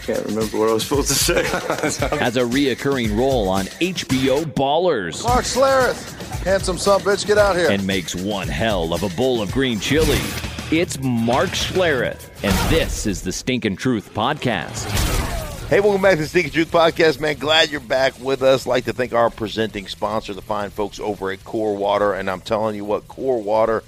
can't remember what I was supposed to say. Has a reoccurring role on HBO Ballers. Mark Schlereth, handsome son of a bitch, get out here. And makes one hell of a bowl of green chili. It's Mark Schlereth, and this is the Stinkin' Truth Podcast. Hey, welcome back to the Stinkin' Truth Podcast, man. Glad you're back with us. Like to thank our presenting sponsor, the fine folks over at Core Water. And I'm telling you what, Core Water,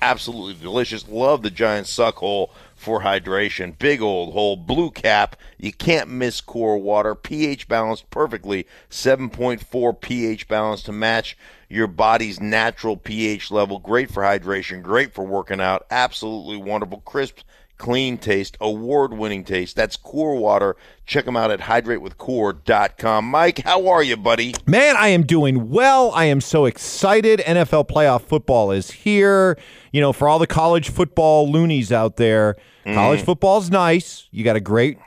absolutely delicious. Love the giant suck hole for hydration. Big old hole, blue cap. You can't miss Core Water. pH balanced perfectly. 7.4 pH balance to match your body's natural pH level. Great for hydration. Great for working out. Absolutely wonderful. Crisp, clean taste. Award-winning taste. That's Core Water. Check them out at hydratewithcore.com. Mike, how are you, buddy? Man, I am doing well. I am so excited. NFL playoff football is here. You know, for all the college football loonies out there, college football's nice. You got a great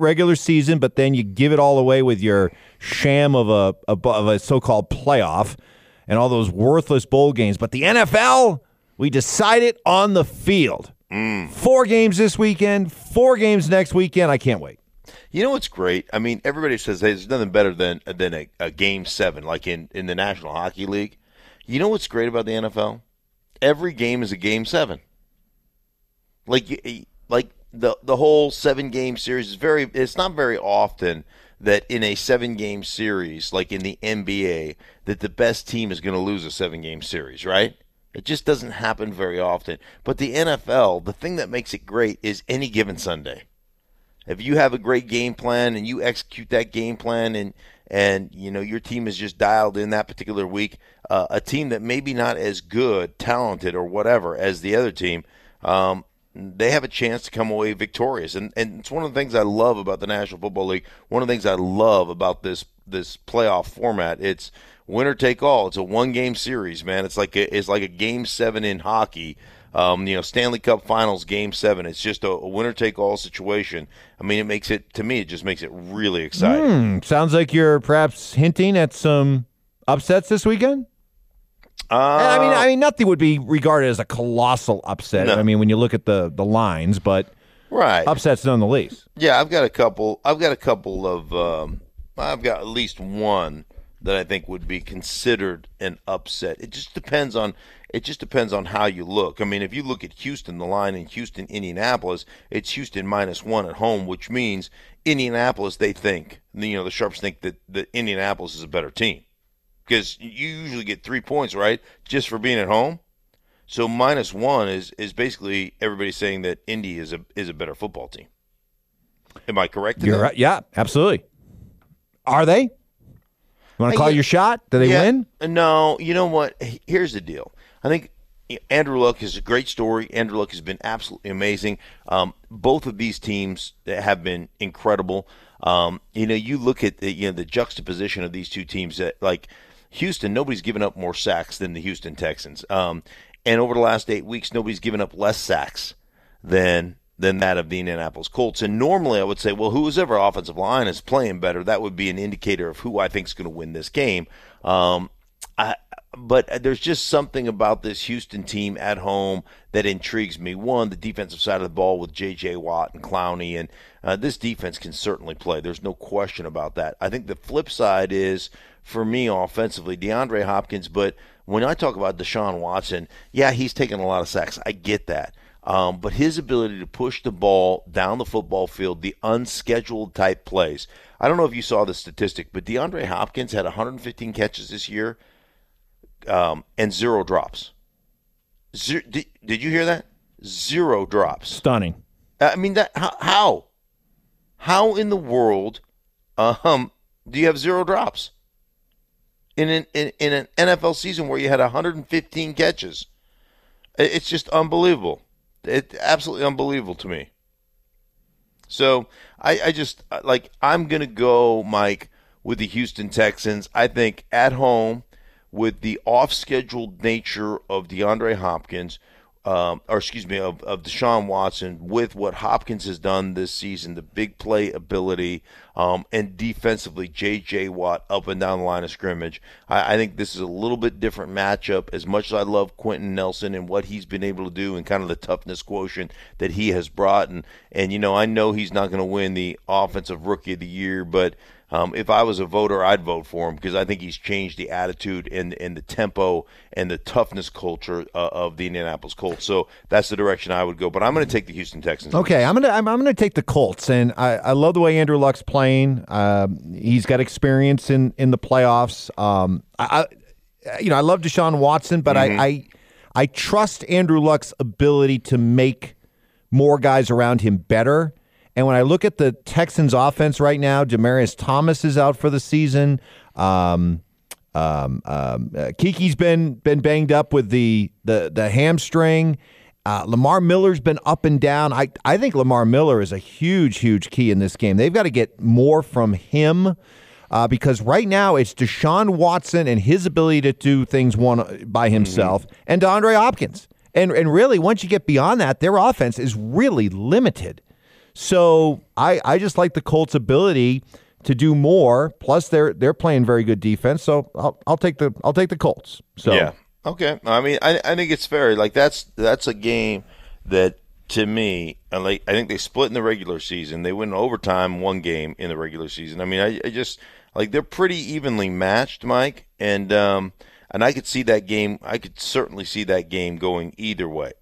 regular season, but then you give it all away with your sham of a so-called playoff and all those worthless bowl games. But the NFL, we decide it on the field. 4 games this weekend, 4 games next weekend. I can't wait. You know what's great? I mean, everybody says hey, there's nothing better than a Game 7, like in the National Hockey League. You know what's great about the NFL? Every game is a Game 7. Like the whole 7-game series is very. It's not very often that in a 7-game series, like in the NBA, that the best team is going to lose a 7-game series, right? It just doesn't happen very often. But the NFL, the thing that makes it great is any given Sunday. If you have a great game plan and you execute that game plan and you know your team is just dialed in that particular week, a team that maybe not as good, talented, or whatever as the other team, they have a chance to come away victorious. And it's one of the things I love about the National Football League, one of the things I love about this playoff format. It's winner take all. It's a 1-game series, man. It's like a Game 7 in hockey. You know, Stanley Cup Finals, Game 7. It's just a winner-take-all situation. I mean, it just makes it really exciting. Sounds like you're perhaps hinting at some upsets this weekend? I mean, nothing would be regarded as a colossal upset. No. I mean, when you look at the lines, but right. Upsets none the least. Yeah, I've got a couple of I've got at least one that I think would be considered an upset. It just depends on how you look. I mean, if you look at Houston, the line in Houston, Indianapolis, it's Houston -1 at home, which means Indianapolis, they think, you know, the Sharps think that Indianapolis is a better team because you usually get 3 points, right, just for being at home. So -1 is basically everybody saying that Indy is a better football team. Am I correct in that? You're right. Yeah, absolutely. Are they? You want to call your shot? Do they win? No. You know what? Here's the deal. I think Andrew Luck is a great story. Andrew Luck has been absolutely amazing. Both of these teams have been incredible. You know, you look at the juxtaposition of these two teams. That, like Houston, nobody's given up more sacks than the Houston Texans. And over the last 8 weeks, nobody's given up less sacks than than that of the Indianapolis Colts. And normally I would say, well, whoever offensive line is playing better, that would be an indicator of who I think is going to win this game. But there's just something about this Houston team at home that intrigues me. One, the defensive side of the ball with J.J. Watt and Clowney, and this defense can certainly play. There's no question about that. I think the flip side is, for me offensively, DeAndre Hopkins. But when I talk about Deshaun Watson, yeah, he's taking a lot of sacks. I get that. But his ability to push the ball down the football field, the unscheduled type plays. I don't know if you saw the statistic, but DeAndre Hopkins had 115 catches this year and zero drops. Did you hear that? Zero drops. Stunning. I mean, that how? How in the world do you have zero drops in an NFL season where you had 115 catches? It's just unbelievable. It's absolutely unbelievable to me. So I'm going to go, Mike, with the Houston Texans. I think at home, with the off-scheduled nature of DeAndre Hopkins, of Deshaun Watson, with what Hopkins has done this season, the big play ability, and defensively, J.J. Watt up and down the line of scrimmage. I think this is a little bit different matchup. As much as I love Quentin Nelson and what he's been able to do and kind of the toughness quotient that he has brought, and I know he's not going to win the Offensive Rookie of the Year, but if I was a voter, I'd vote for him because I think he's changed the attitude and the tempo and the toughness culture of the Indianapolis Colts. So that's the direction I would go. But I'm going to take the Houston Texans. Okay, I'm going to take the Colts, and I love the way Andrew Luck's playing. He's got experience in the playoffs. I love Deshaun Watson, but mm-hmm. I trust Andrew Luck's ability to make more guys around him better. And when I look at the Texans' offense right now, Demarius Thomas is out for the season. Kiki's been banged up with the hamstring. Lamar Miller's been up and down. I think Lamar Miller is a huge, huge key in this game. They've got to get more from him because right now it's Deshaun Watson and his ability to do things one by himself mm-hmm. and DeAndre Hopkins. And really, once you get beyond that, their offense is really limited. So I just like the Colts' ability to do more. Plus, they're playing very good defense. So I'll take the Colts. So yeah, okay. I mean, I think it's fair. Like that's a game that to me, I think they split in the regular season. They win in overtime one game in the regular season. I mean, I just like they're pretty evenly matched, Mike, and I could see that game. I could certainly see that game going either way.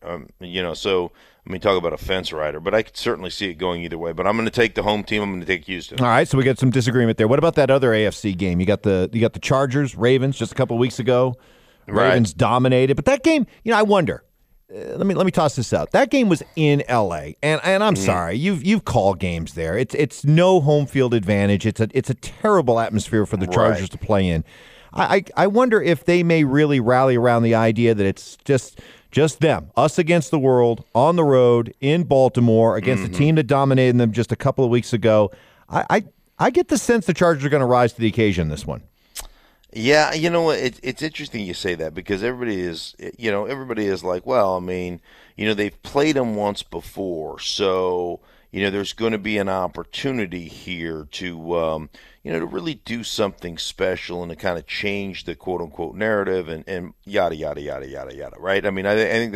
So. I mean, talk about a fence rider, but I could certainly see it going either way. But I'm going to take the home team. I'm going to take Houston. All right, so we got some disagreement there. What about that other AFC game? You got the Chargers, Ravens, just a couple of weeks ago. Ravens dominated, but that game, I wonder. Let me toss this out. That game was in L.A., and I'm sorry, you've called games there. It's no home field advantage. It's a terrible atmosphere for the Chargers to play in. I wonder if they may really rally around the idea that it's just them, us against the world, on the road, in Baltimore, against mm-hmm. a team that dominated them just a couple of weeks ago. I get the sense the Chargers are going to rise to the occasion this one. Yeah, it's interesting you say that because everybody is like, well, I mean, they've played them once before, so there's going to be an opportunity here to really do something special and to kind of change the quote-unquote narrative and yada, yada, yada, yada, yada, right? I mean, I think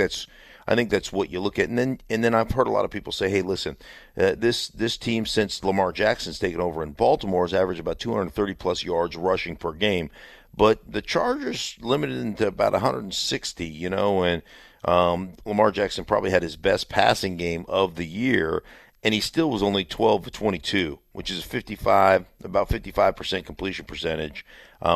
that's what you look at. And then I've heard a lot of people say, hey, listen, this team since Lamar Jackson's taken over in Baltimore has averaged about 230-plus yards rushing per game. But the Chargers limited them to about 160, and Lamar Jackson probably had his best passing game of the year. And he still was only 12 for 22, which is about 55% completion percentage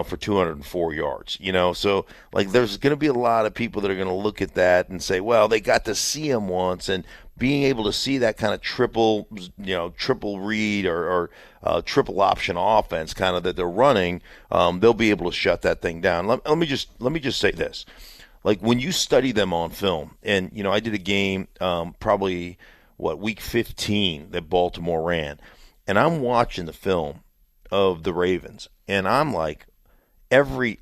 for 204 yards. So like there's going to be a lot of people that are going to look at that and say, well, they got to see him once, and being able to see that kind of triple read or triple option offense kind of that they're running, they'll be able to shut that thing down. Let me just say this, like when you study them on film, and I did a game probably. Week 15 that Baltimore ran. And I'm watching the film of the Ravens, and I'm like, every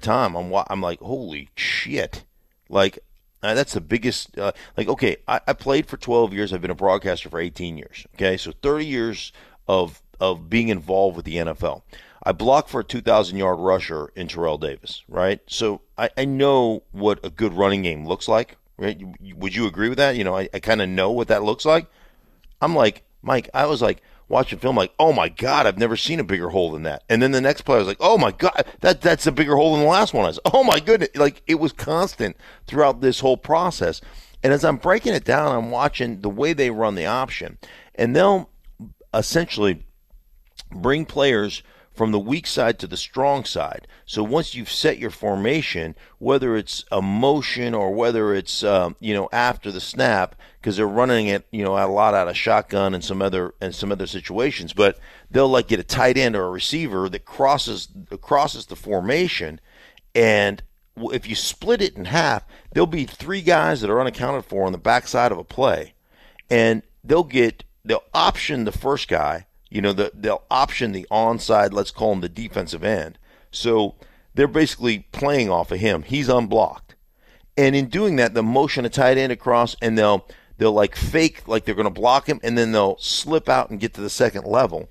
time I'm like, holy shit. Like, That's the biggest, I played for 12 years. I've been a broadcaster for 18 years. Okay, so 30 years of being involved with the NFL. I blocked for a 2,000-yard rusher in Terrell Davis, right? So I know what a good running game looks like, right? Would you agree with that? You know, I kind of know what that looks like. I'm like, Mike, I was like watching film like, oh, my God, I've never seen a bigger hole than that. And then the next play I was like, oh, my God, that's a bigger hole than the last one. I was like, oh, my goodness. Like, it was constant throughout this whole process. And as I'm breaking it down, I'm watching the way they run the option. And they'll essentially bring players from the weak side to the strong side. So once you've set your formation, whether it's a motion or whether it's, after the snap, because they're running it, a lot out of shotgun and some other situations, but they'll like get a tight end or a receiver that crosses the formation. And if you split it in half, there'll be three guys that are unaccounted for on the backside of a play. And they'll option the first guy. They'll option the onside, let's call him the defensive end. So they're basically playing off of him. He's unblocked. And in doing that, they'll motion a tight end across, and they'll like fake like they're going to block him, and then they'll slip out and get to the second level.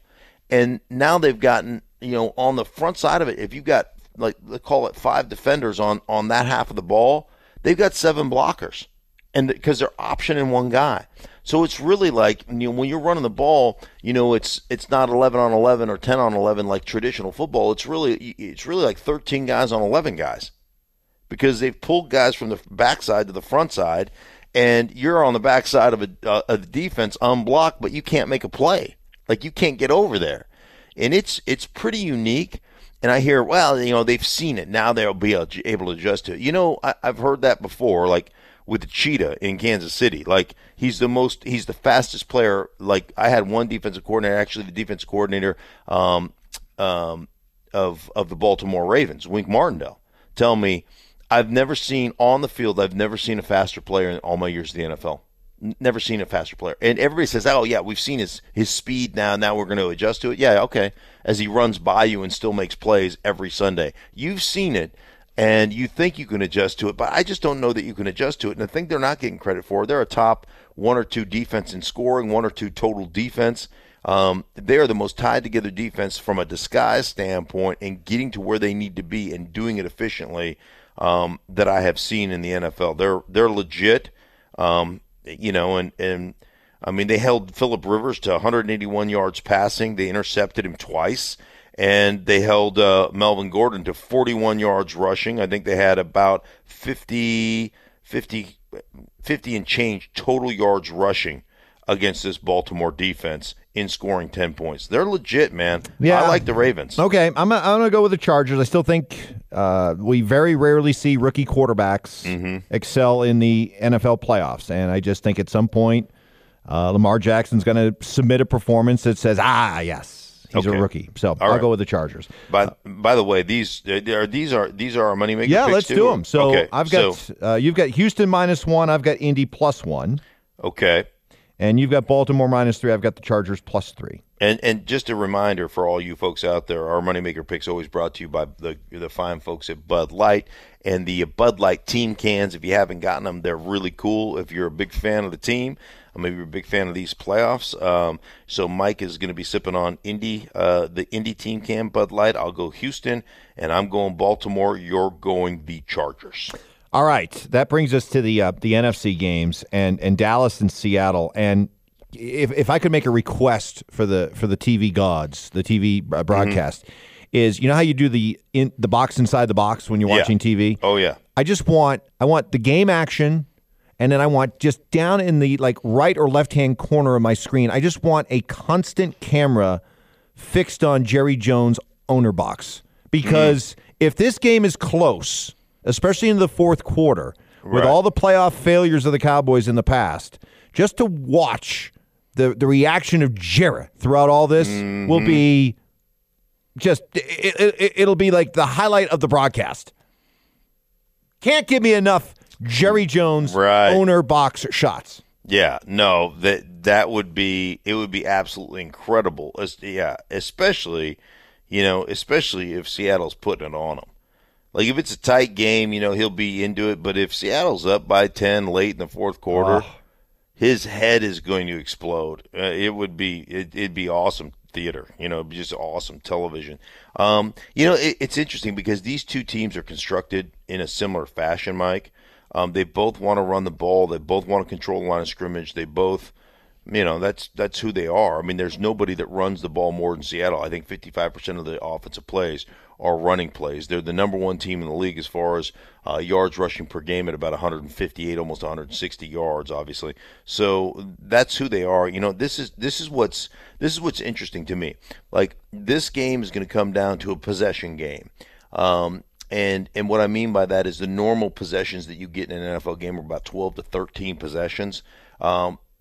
And now they've gotten, on the front side of it, if you've got, like, let's call it five defenders on that half of the ball, they've got seven blockers. And because they're optioning one guy. So it's really like, when you're running the ball, it's not 11 on 11 or 10 on 11 like traditional football. It's really like 13 guys on 11 guys, because they've pulled guys from the backside to the front side, and you're on the backside of a defense unblocked, but you can't make a play. Like, you can't get over there, and it's pretty unique. And I hear, well, they've seen it now; they'll be able to adjust to it. I've heard that before, like with the cheetah in Kansas City. Like, he's the fastest player. Like, I had one defensive coordinator, actually the defense coordinator of the Baltimore Ravens, Wink Martindale, tell me, I've never seen a faster player in all my years of the NFL. Never seen a faster player. And everybody says, oh, yeah, we've seen his speed now. Now we're going to adjust to it. Yeah, okay. As he runs by you and still makes plays every Sunday. You've seen it. And you think you can adjust to it, but I just don't know that you can adjust to it. And I think they're not getting credit for it. They're a top one or two defense in scoring, one or two total defense. They are the most tied together defense from a disguise standpoint and getting to where they need to be and doing it efficiently that I have seen in the NFL. They're legit, and I mean, they held Phillip Rivers to 181 yards passing. They intercepted him twice. And they held Melvin Gordon to 41 yards rushing. I think they had about 50 and change total yards rushing against this Baltimore defense in scoring 10 points. They're legit, man. Yeah. I like the Ravens. Okay, I'm going to go with the Chargers. I still think we very rarely see rookie quarterbacks excel in the NFL playoffs. And I just think at some point Lamar Jackson's going to submit a performance that says, yes. He's okay. A rookie, so all I'll right. go with the Chargers. By the way, these are our moneymaker. Yeah, let's do them. So okay. I've got you've got Houston -1. I've got Indy +1. Okay, and you've got Baltimore -3. I've got the Chargers +3. And just a reminder for all you folks out there, our moneymaker picks always brought to you by the fine folks at Bud Light and the Bud Light team cans. If you haven't gotten them, they're really cool. If you're a big fan of the team, maybe you're a big fan of these playoffs. So Mike is going to be sipping on Indy, the Indy team can Bud Light. I'll go Houston, and I'm going Baltimore. You're going the Chargers. All right, that brings us to the NFC games and Dallas and Seattle. And If I could make a request for the TV gods, the TV broadcast, is how you do the box inside the box when you're watching TV? Oh, yeah. I want the game action, and then I want just down in the like right or left-hand corner of my screen, I just want a constant camera fixed on Jerry Jones' owner box. Because if this game is close, especially in the fourth quarter, with all the playoff failures of the Cowboys in the past, just to watch the reaction of Jarrett throughout all this will be just it'll be like the highlight of the broadcast. Can't give me enough Jerry Jones owner box shots. Yeah, no, that would be absolutely incredible. Especially if Seattle's putting it on them. Like, if it's a tight game, you know, he'll be into it. But if Seattle's up by 10 late in the fourth quarter, his head is going to explode. It'd be awesome theater. You know, it'd be just awesome television. You know, it's interesting because these two teams are constructed in a similar fashion, Mike. They both want to run the ball. They both want to control the line of scrimmage. They both, you know, that's who they are. I mean, there's nobody that runs the ball more than Seattle. I think 55% of the offensive plays are running plays. They're the number one team in the league as far as yards rushing per game at about 158, almost 160 yards, obviously. So that's who they are. You know, this is what's interesting to me. Like, this game is going to come down to a possession game. And what I mean by that is the normal possessions that you get in an NFL game are about 12 to 13 possessions.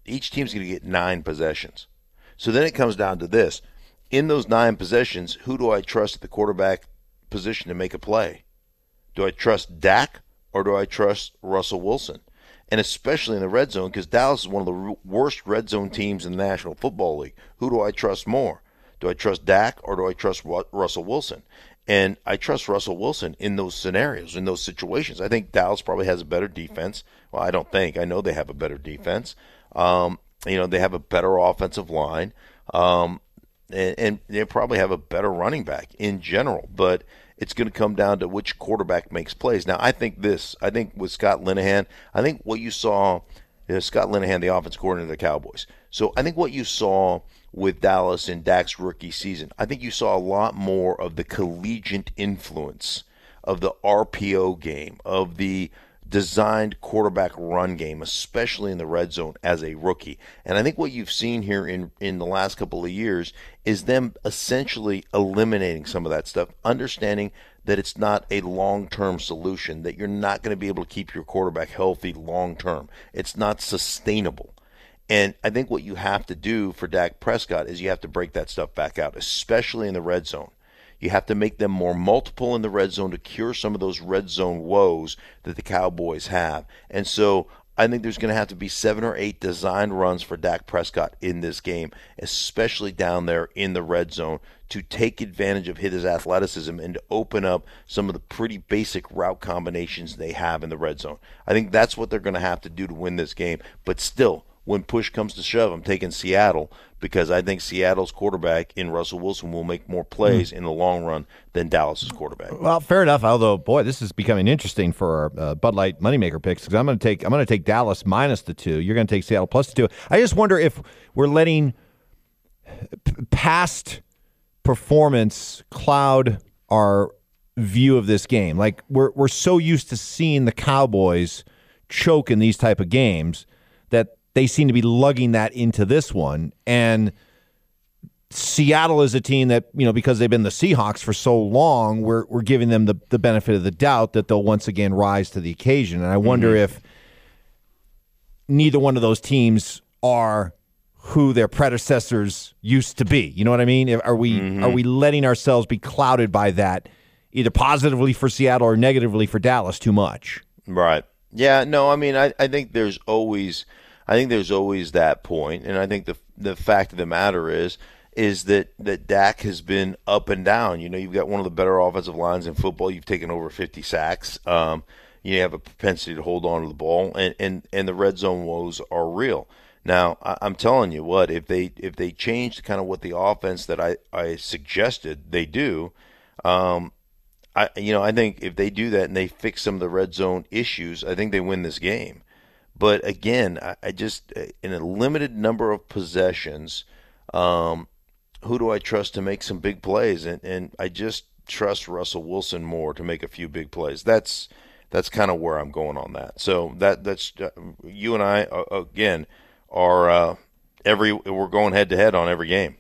Each team's going to get 9 possessions. So then it comes down to this. In those 9 possessions, who do I trust at the quarterback position to make a play? Do I trust Dak or do I trust Russell Wilson? And especially in the red zone, because Dallas is one of the worst red zone teams in the National Football League. Who do I trust more? Do I trust Dak or do I trust Russell Wilson? And I trust Russell Wilson in those scenarios, in those situations. I think Dallas probably has a better defense. Well, I don't think. I know they have a better defense. You know, they have a better offensive line. And they probably have a better running back in general, but it's going to come down to which quarterback makes plays. Now, I think with Scott Linehan, I think what you saw, you know, Scott Linehan, the offensive coordinator of the Cowboys. So I think what you saw with Dallas in Dak's rookie season, I think you saw a lot more of the collegiate influence of the RPO game, of the designed quarterback run game, especially in the red zone as a rookie. And I think what you've seen here in the last couple of years is them essentially eliminating some of that stuff, understanding that it's not a long-term solution, that you're not going to be able to keep your quarterback healthy long-term. It's not sustainable. And I think what you have to do for Dak Prescott is you have to break that stuff back out, especially in the red zone. You have to make them more multiple in the red zone to cure some of those red zone woes that the Cowboys have. And so I think there's going to have to be 7 or 8 designed runs for Dak Prescott in this game, especially down there in the red zone, to take advantage of his athleticism and to open up some of the pretty basic route combinations they have in the red zone. I think that's what they're going to have to do to win this game. But still, when push comes to shove, I'm taking Seattle because I think Seattle's quarterback in Russell Wilson will make more plays in the long run than Dallas's quarterback. Well, fair enough. Although, boy, this is becoming interesting for our Bud Light moneymaker picks, because I'm going to take Dallas minus the 2. You're going to take Seattle plus the 2. I just wonder if we're letting past performance cloud our view of this game. Like, we're so used to seeing the Cowboys choke in these type of games that they seem to be lugging that into this one. And Seattle is a team that, you know, because they've been the Seahawks for so long, we're giving them the benefit of the doubt that they'll once again rise to the occasion. And I wonder if neither one of those teams are who their predecessors used to be. You know what I mean? Are we letting ourselves be clouded by that, either positively for Seattle or negatively for Dallas, too much? Right. Yeah, no, I mean, I think there's always that point, and I think the fact of the matter is that Dak has been up and down. You know, you've got one of the better offensive lines in football. You've taken over 50 sacks. You have a propensity to hold on to the ball, and the red zone woes are real. Now, I'm telling you what, if they change kind of what the offense that I suggested they do, I think if they do that and they fix some of the red zone issues, I think they win this game. But again, I just, in a limited number of possessions, who do I trust to make some big plays? And I just trust Russell Wilson more to make a few big plays. That's kind of where I'm going on that. So that's you and I again are we're going head to head on every game,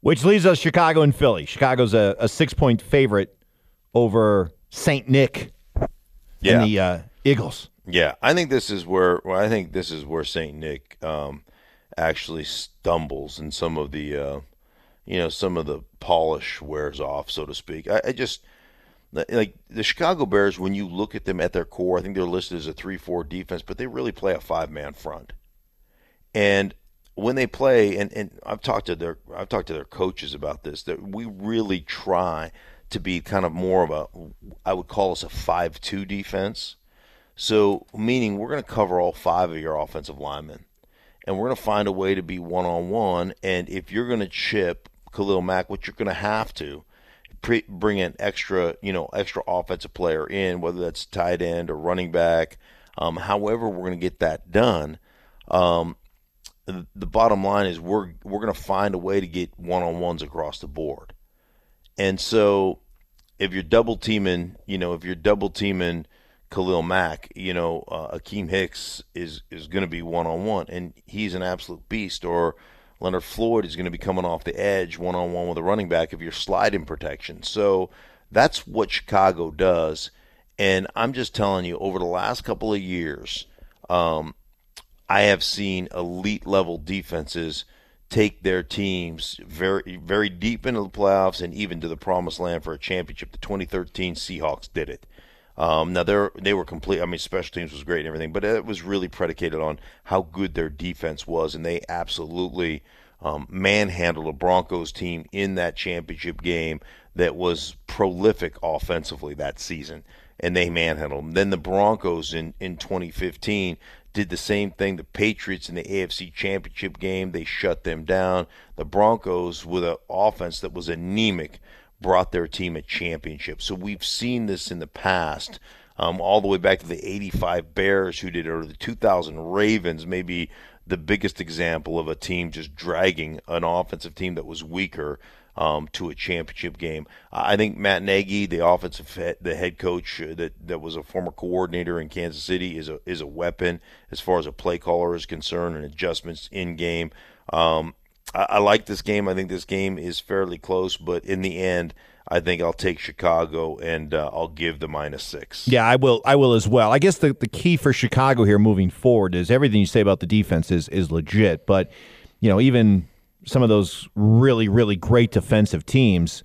which leaves us Chicago and Philly. Chicago's a 6-point favorite over Saint Nick and the Eagles. Yeah, I think this is where St. Nick actually stumbles, and some of the some of the polish wears off, so to speak. I just, like, the Chicago Bears, when you look at them at their core, I think they're listed as a 3-4 defense, but they really play a 5-man front. And when they play, and I've talked to their coaches about this, that we really try to be kind of more of a, I would call us a 5-2 defense. So meaning we're going to cover all five of your offensive linemen, and we're going to find a way to be one-on-one. And if you're going to chip Khalil Mack, which you're going to have to, bring an extra offensive player in, whether that's tight end or running back, however we're going to get that done. The bottom line is we're going to find a way to get one-on-ones across the board. And so if you're double teaming Khalil Mack, Akeem Hicks is going to be one-on-one, and he's an absolute beast. Or Leonard Floyd is going to be coming off the edge one-on-one with a running back if you're sliding protection. So that's what Chicago does. And I'm just telling you, over the last couple of years, I have seen elite-level defenses take their teams very, very deep into the playoffs and even to the promised land for a championship. The 2013 Seahawks did it. Now, they were complete. I mean, special teams was great and everything, but it was really predicated on how good their defense was, and they absolutely manhandled a Broncos team in that championship game that was prolific offensively that season, and they manhandled them. Then the Broncos in 2015 did the same thing. The Patriots in the AFC championship game, they shut them down. The Broncos, with an offense that was anemic, brought their team a championship. So we've seen this in the past, all the way back to the 85 Bears who did it, or the 2000 Ravens, maybe the biggest example of a team just dragging an offensive team that was weaker to a championship game. I think Matt Nagy, the head coach that was a former coordinator in Kansas City, is a weapon as far as a play caller is concerned and adjustments in game. I like this game. I think this game is fairly close, but in the end, I think I'll take Chicago, and I'll give the -6. Yeah, I will as well. I guess the key for Chicago here moving forward is everything you say about the defense is legit, but even some of those really, really great defensive teams,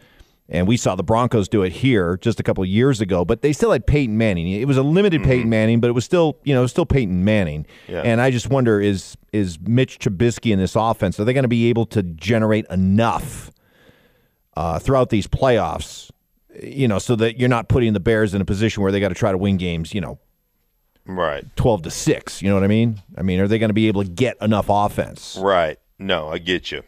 and we saw the Broncos do it here just a couple of years ago, but they still had Peyton Manning. It was a limited Peyton Manning, but it was still, still Peyton Manning. Yeah. And I just wonder, is Mitch Trubisky in this offense, are they going to be able to generate enough throughout these playoffs, so that you're not putting the Bears in a position where they got to try to win games, right, 12-6, you know what I mean? I mean, are they going to be able to get enough offense? Right. No, I get you.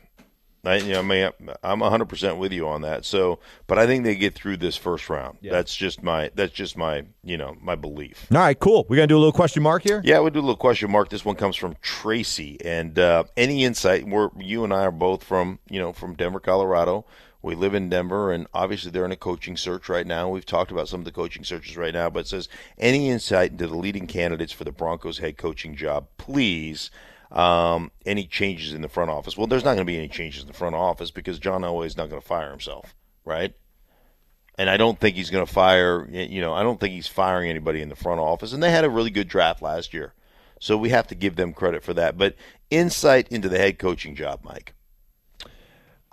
I'm 100% with you on that. So, but I think they get through this first round. Yeah. That's just my belief. All right, cool. We're going to do a little question mark here? Yeah, we'll do a little question mark. This one comes from Tracy. And any insight, you and I are both from Denver, Colorado. We live in Denver, and obviously they're in a coaching search right now. We've talked about some of the coaching searches right now, but it says, any insight into the leading candidates for the Broncos head coaching job, please. Any changes in the front office? Well, there's not going to be any changes in the front office because John Elway is not going to fire himself, right? And I don't think he's going to fire, I don't think he's firing anybody in the front office. And they had a really good draft last year, so we have to give them credit for that. But insight into the head coaching job, Mike.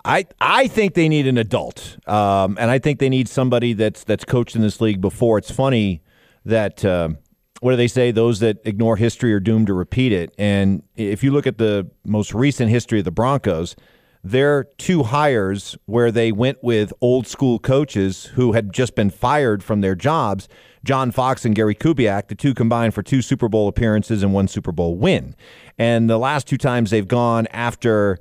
I think they need an adult, and I think they need somebody that's coached in this league before. It's funny that. What do they say? Those that ignore history are doomed to repeat it. And if you look at the most recent history of the Broncos, their two hires where they went with old school coaches who had just been fired from their jobs, John Fox and Gary Kubiak, the two combined for two Super Bowl appearances and one Super Bowl win. And the last two times they've gone after,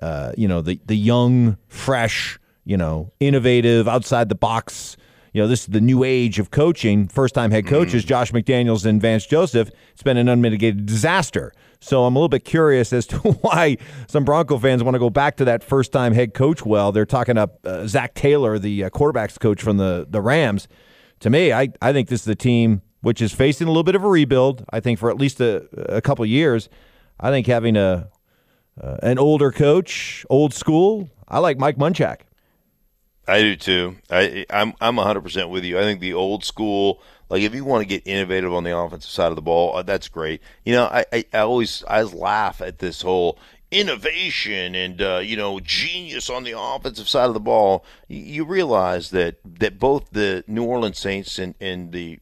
the young, fresh, innovative, outside the box. This is the new age of coaching. First-time head coaches, Josh McDaniels and Vance Joseph, it's been an unmitigated disaster. So I'm a little bit curious as to why some Bronco fans want to go back to that first-time head coach. Well, they're talking up Zach Taylor, the quarterback's coach from the Rams. To me, I think this is a team which is facing a little bit of a rebuild, I think, for at least a couple years. I think having an older coach, old school, I like Mike Munchak. I do too. I'm 100% with you. I think the old school, like if you want to get innovative on the offensive side of the ball, that's great. I always laugh at this whole innovation and genius on the offensive side of the ball. You realize that both the New Orleans Saints and the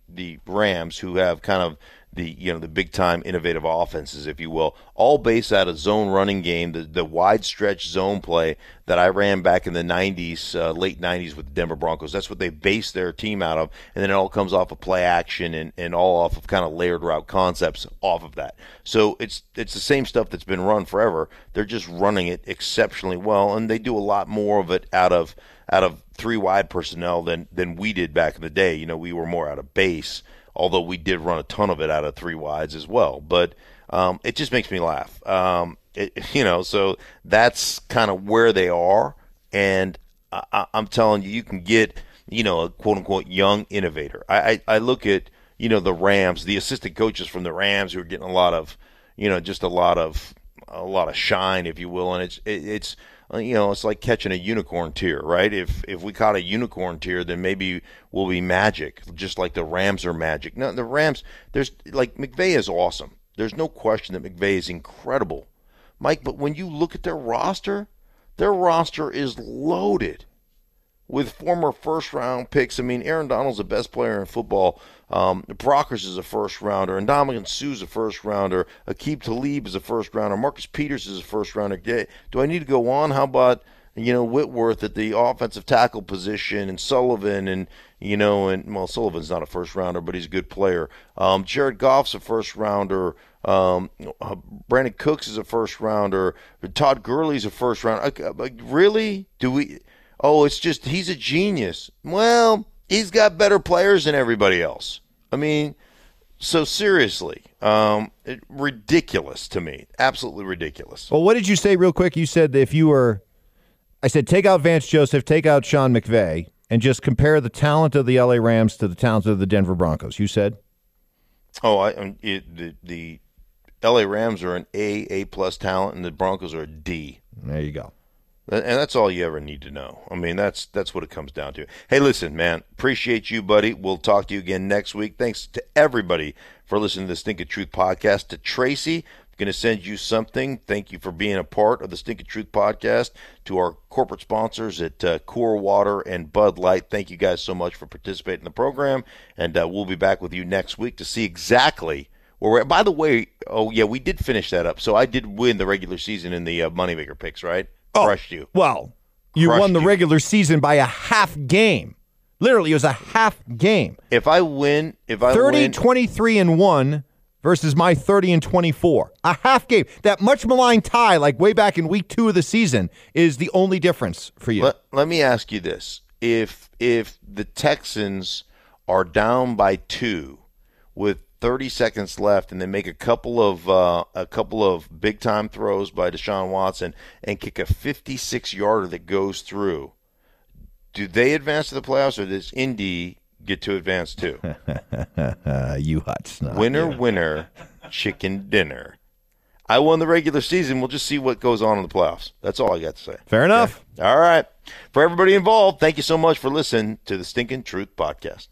Rams, who have kind of the big time innovative offenses, if you will, all based out of zone running game, the wide stretch zone play that I ran back in the 90s, late 90s with the Denver Broncos. That's what they based their team out of, and then it all comes off of play action and all off of kind of layered route concepts off of that. So it's the same stuff that's been run forever. They're just running it exceptionally well, and they do a lot more of it out of three wide personnel than we did back in the day. You know, we were more out of base, although we did run a ton of it out of three wides as well. But it just makes me laugh. So that's kind of where they are. And I'm telling you, you can get, a quote-unquote young innovator. I look at, the Rams, the assistant coaches from the Rams who are getting a lot of, just a lot of shine, if you will. And it's it's like catching a unicorn tear, right? If we caught a unicorn tear, then maybe we'll be magic, just like the Rams are magic. No, the Rams, there's like McVay is awesome. There's no question that McVay is incredible, Mike. But when you look at their roster is loaded with former first-round picks. I mean, Aaron Donald's the best player in football. Brockers is a first-rounder. Ndamukong Suh's a first-rounder. Aqib Talib is a first-rounder. Marcus Peters is a first-rounder. Do I need to go on? How about, Whitworth at the offensive tackle position, and Sullivan, and Sullivan's not a first-rounder, but he's a good player. Jared Goff's a first-rounder. Brandon Cooks is a first-rounder. Todd Gurley's a first-rounder. Really? Do we... Oh, it's just he's a genius. Well, he's got better players than everybody else. I mean, so seriously, ridiculous to me. Absolutely ridiculous. Well, what did you say real quick? You said that I said take out Vance Joseph, take out Sean McVay, and just compare the talent of the LA Rams to the talent of the Denver Broncos. You said? Oh, the LA Rams are an A-plus talent, and the Broncos are a D. There you go. And that's all you ever need to know. I mean, that's what it comes down to. Hey, listen, man, appreciate you, buddy. We'll talk to you again next week. Thanks to everybody for listening to the Stink of Truth podcast. To Tracy, I'm going to send you something. Thank you for being a part of the Stink of Truth podcast. To our corporate sponsors at Core Water and Bud Light, thank you guys so much for participating in the program. And we'll be back with you next week to see exactly where we're at. By the way, oh, yeah, we did finish that up. So I did win the regular season in the Moneymaker picks, right? Crushed you. Well, you won the regular season by a half game. Literally, it was a half game. If I 30, 23-1 versus my 30-24. A half game. That much maligned tie, like way back in week 2 of the season, is the only difference for you. Let me ask you this. If the Texans are down by 2 with 30 seconds left, and they make a couple of big time throws by Deshaun Watson and kick a 56-yarder that goes through, do they advance to the playoffs, or does Indy get to advance too? You hot snot. Winner, chicken dinner. I won the regular season. We'll just see what goes on in the playoffs. That's all I got to say. Fair enough. Okay. All right. For everybody involved, thank you so much for listening to the Stinkin' Truth Podcast.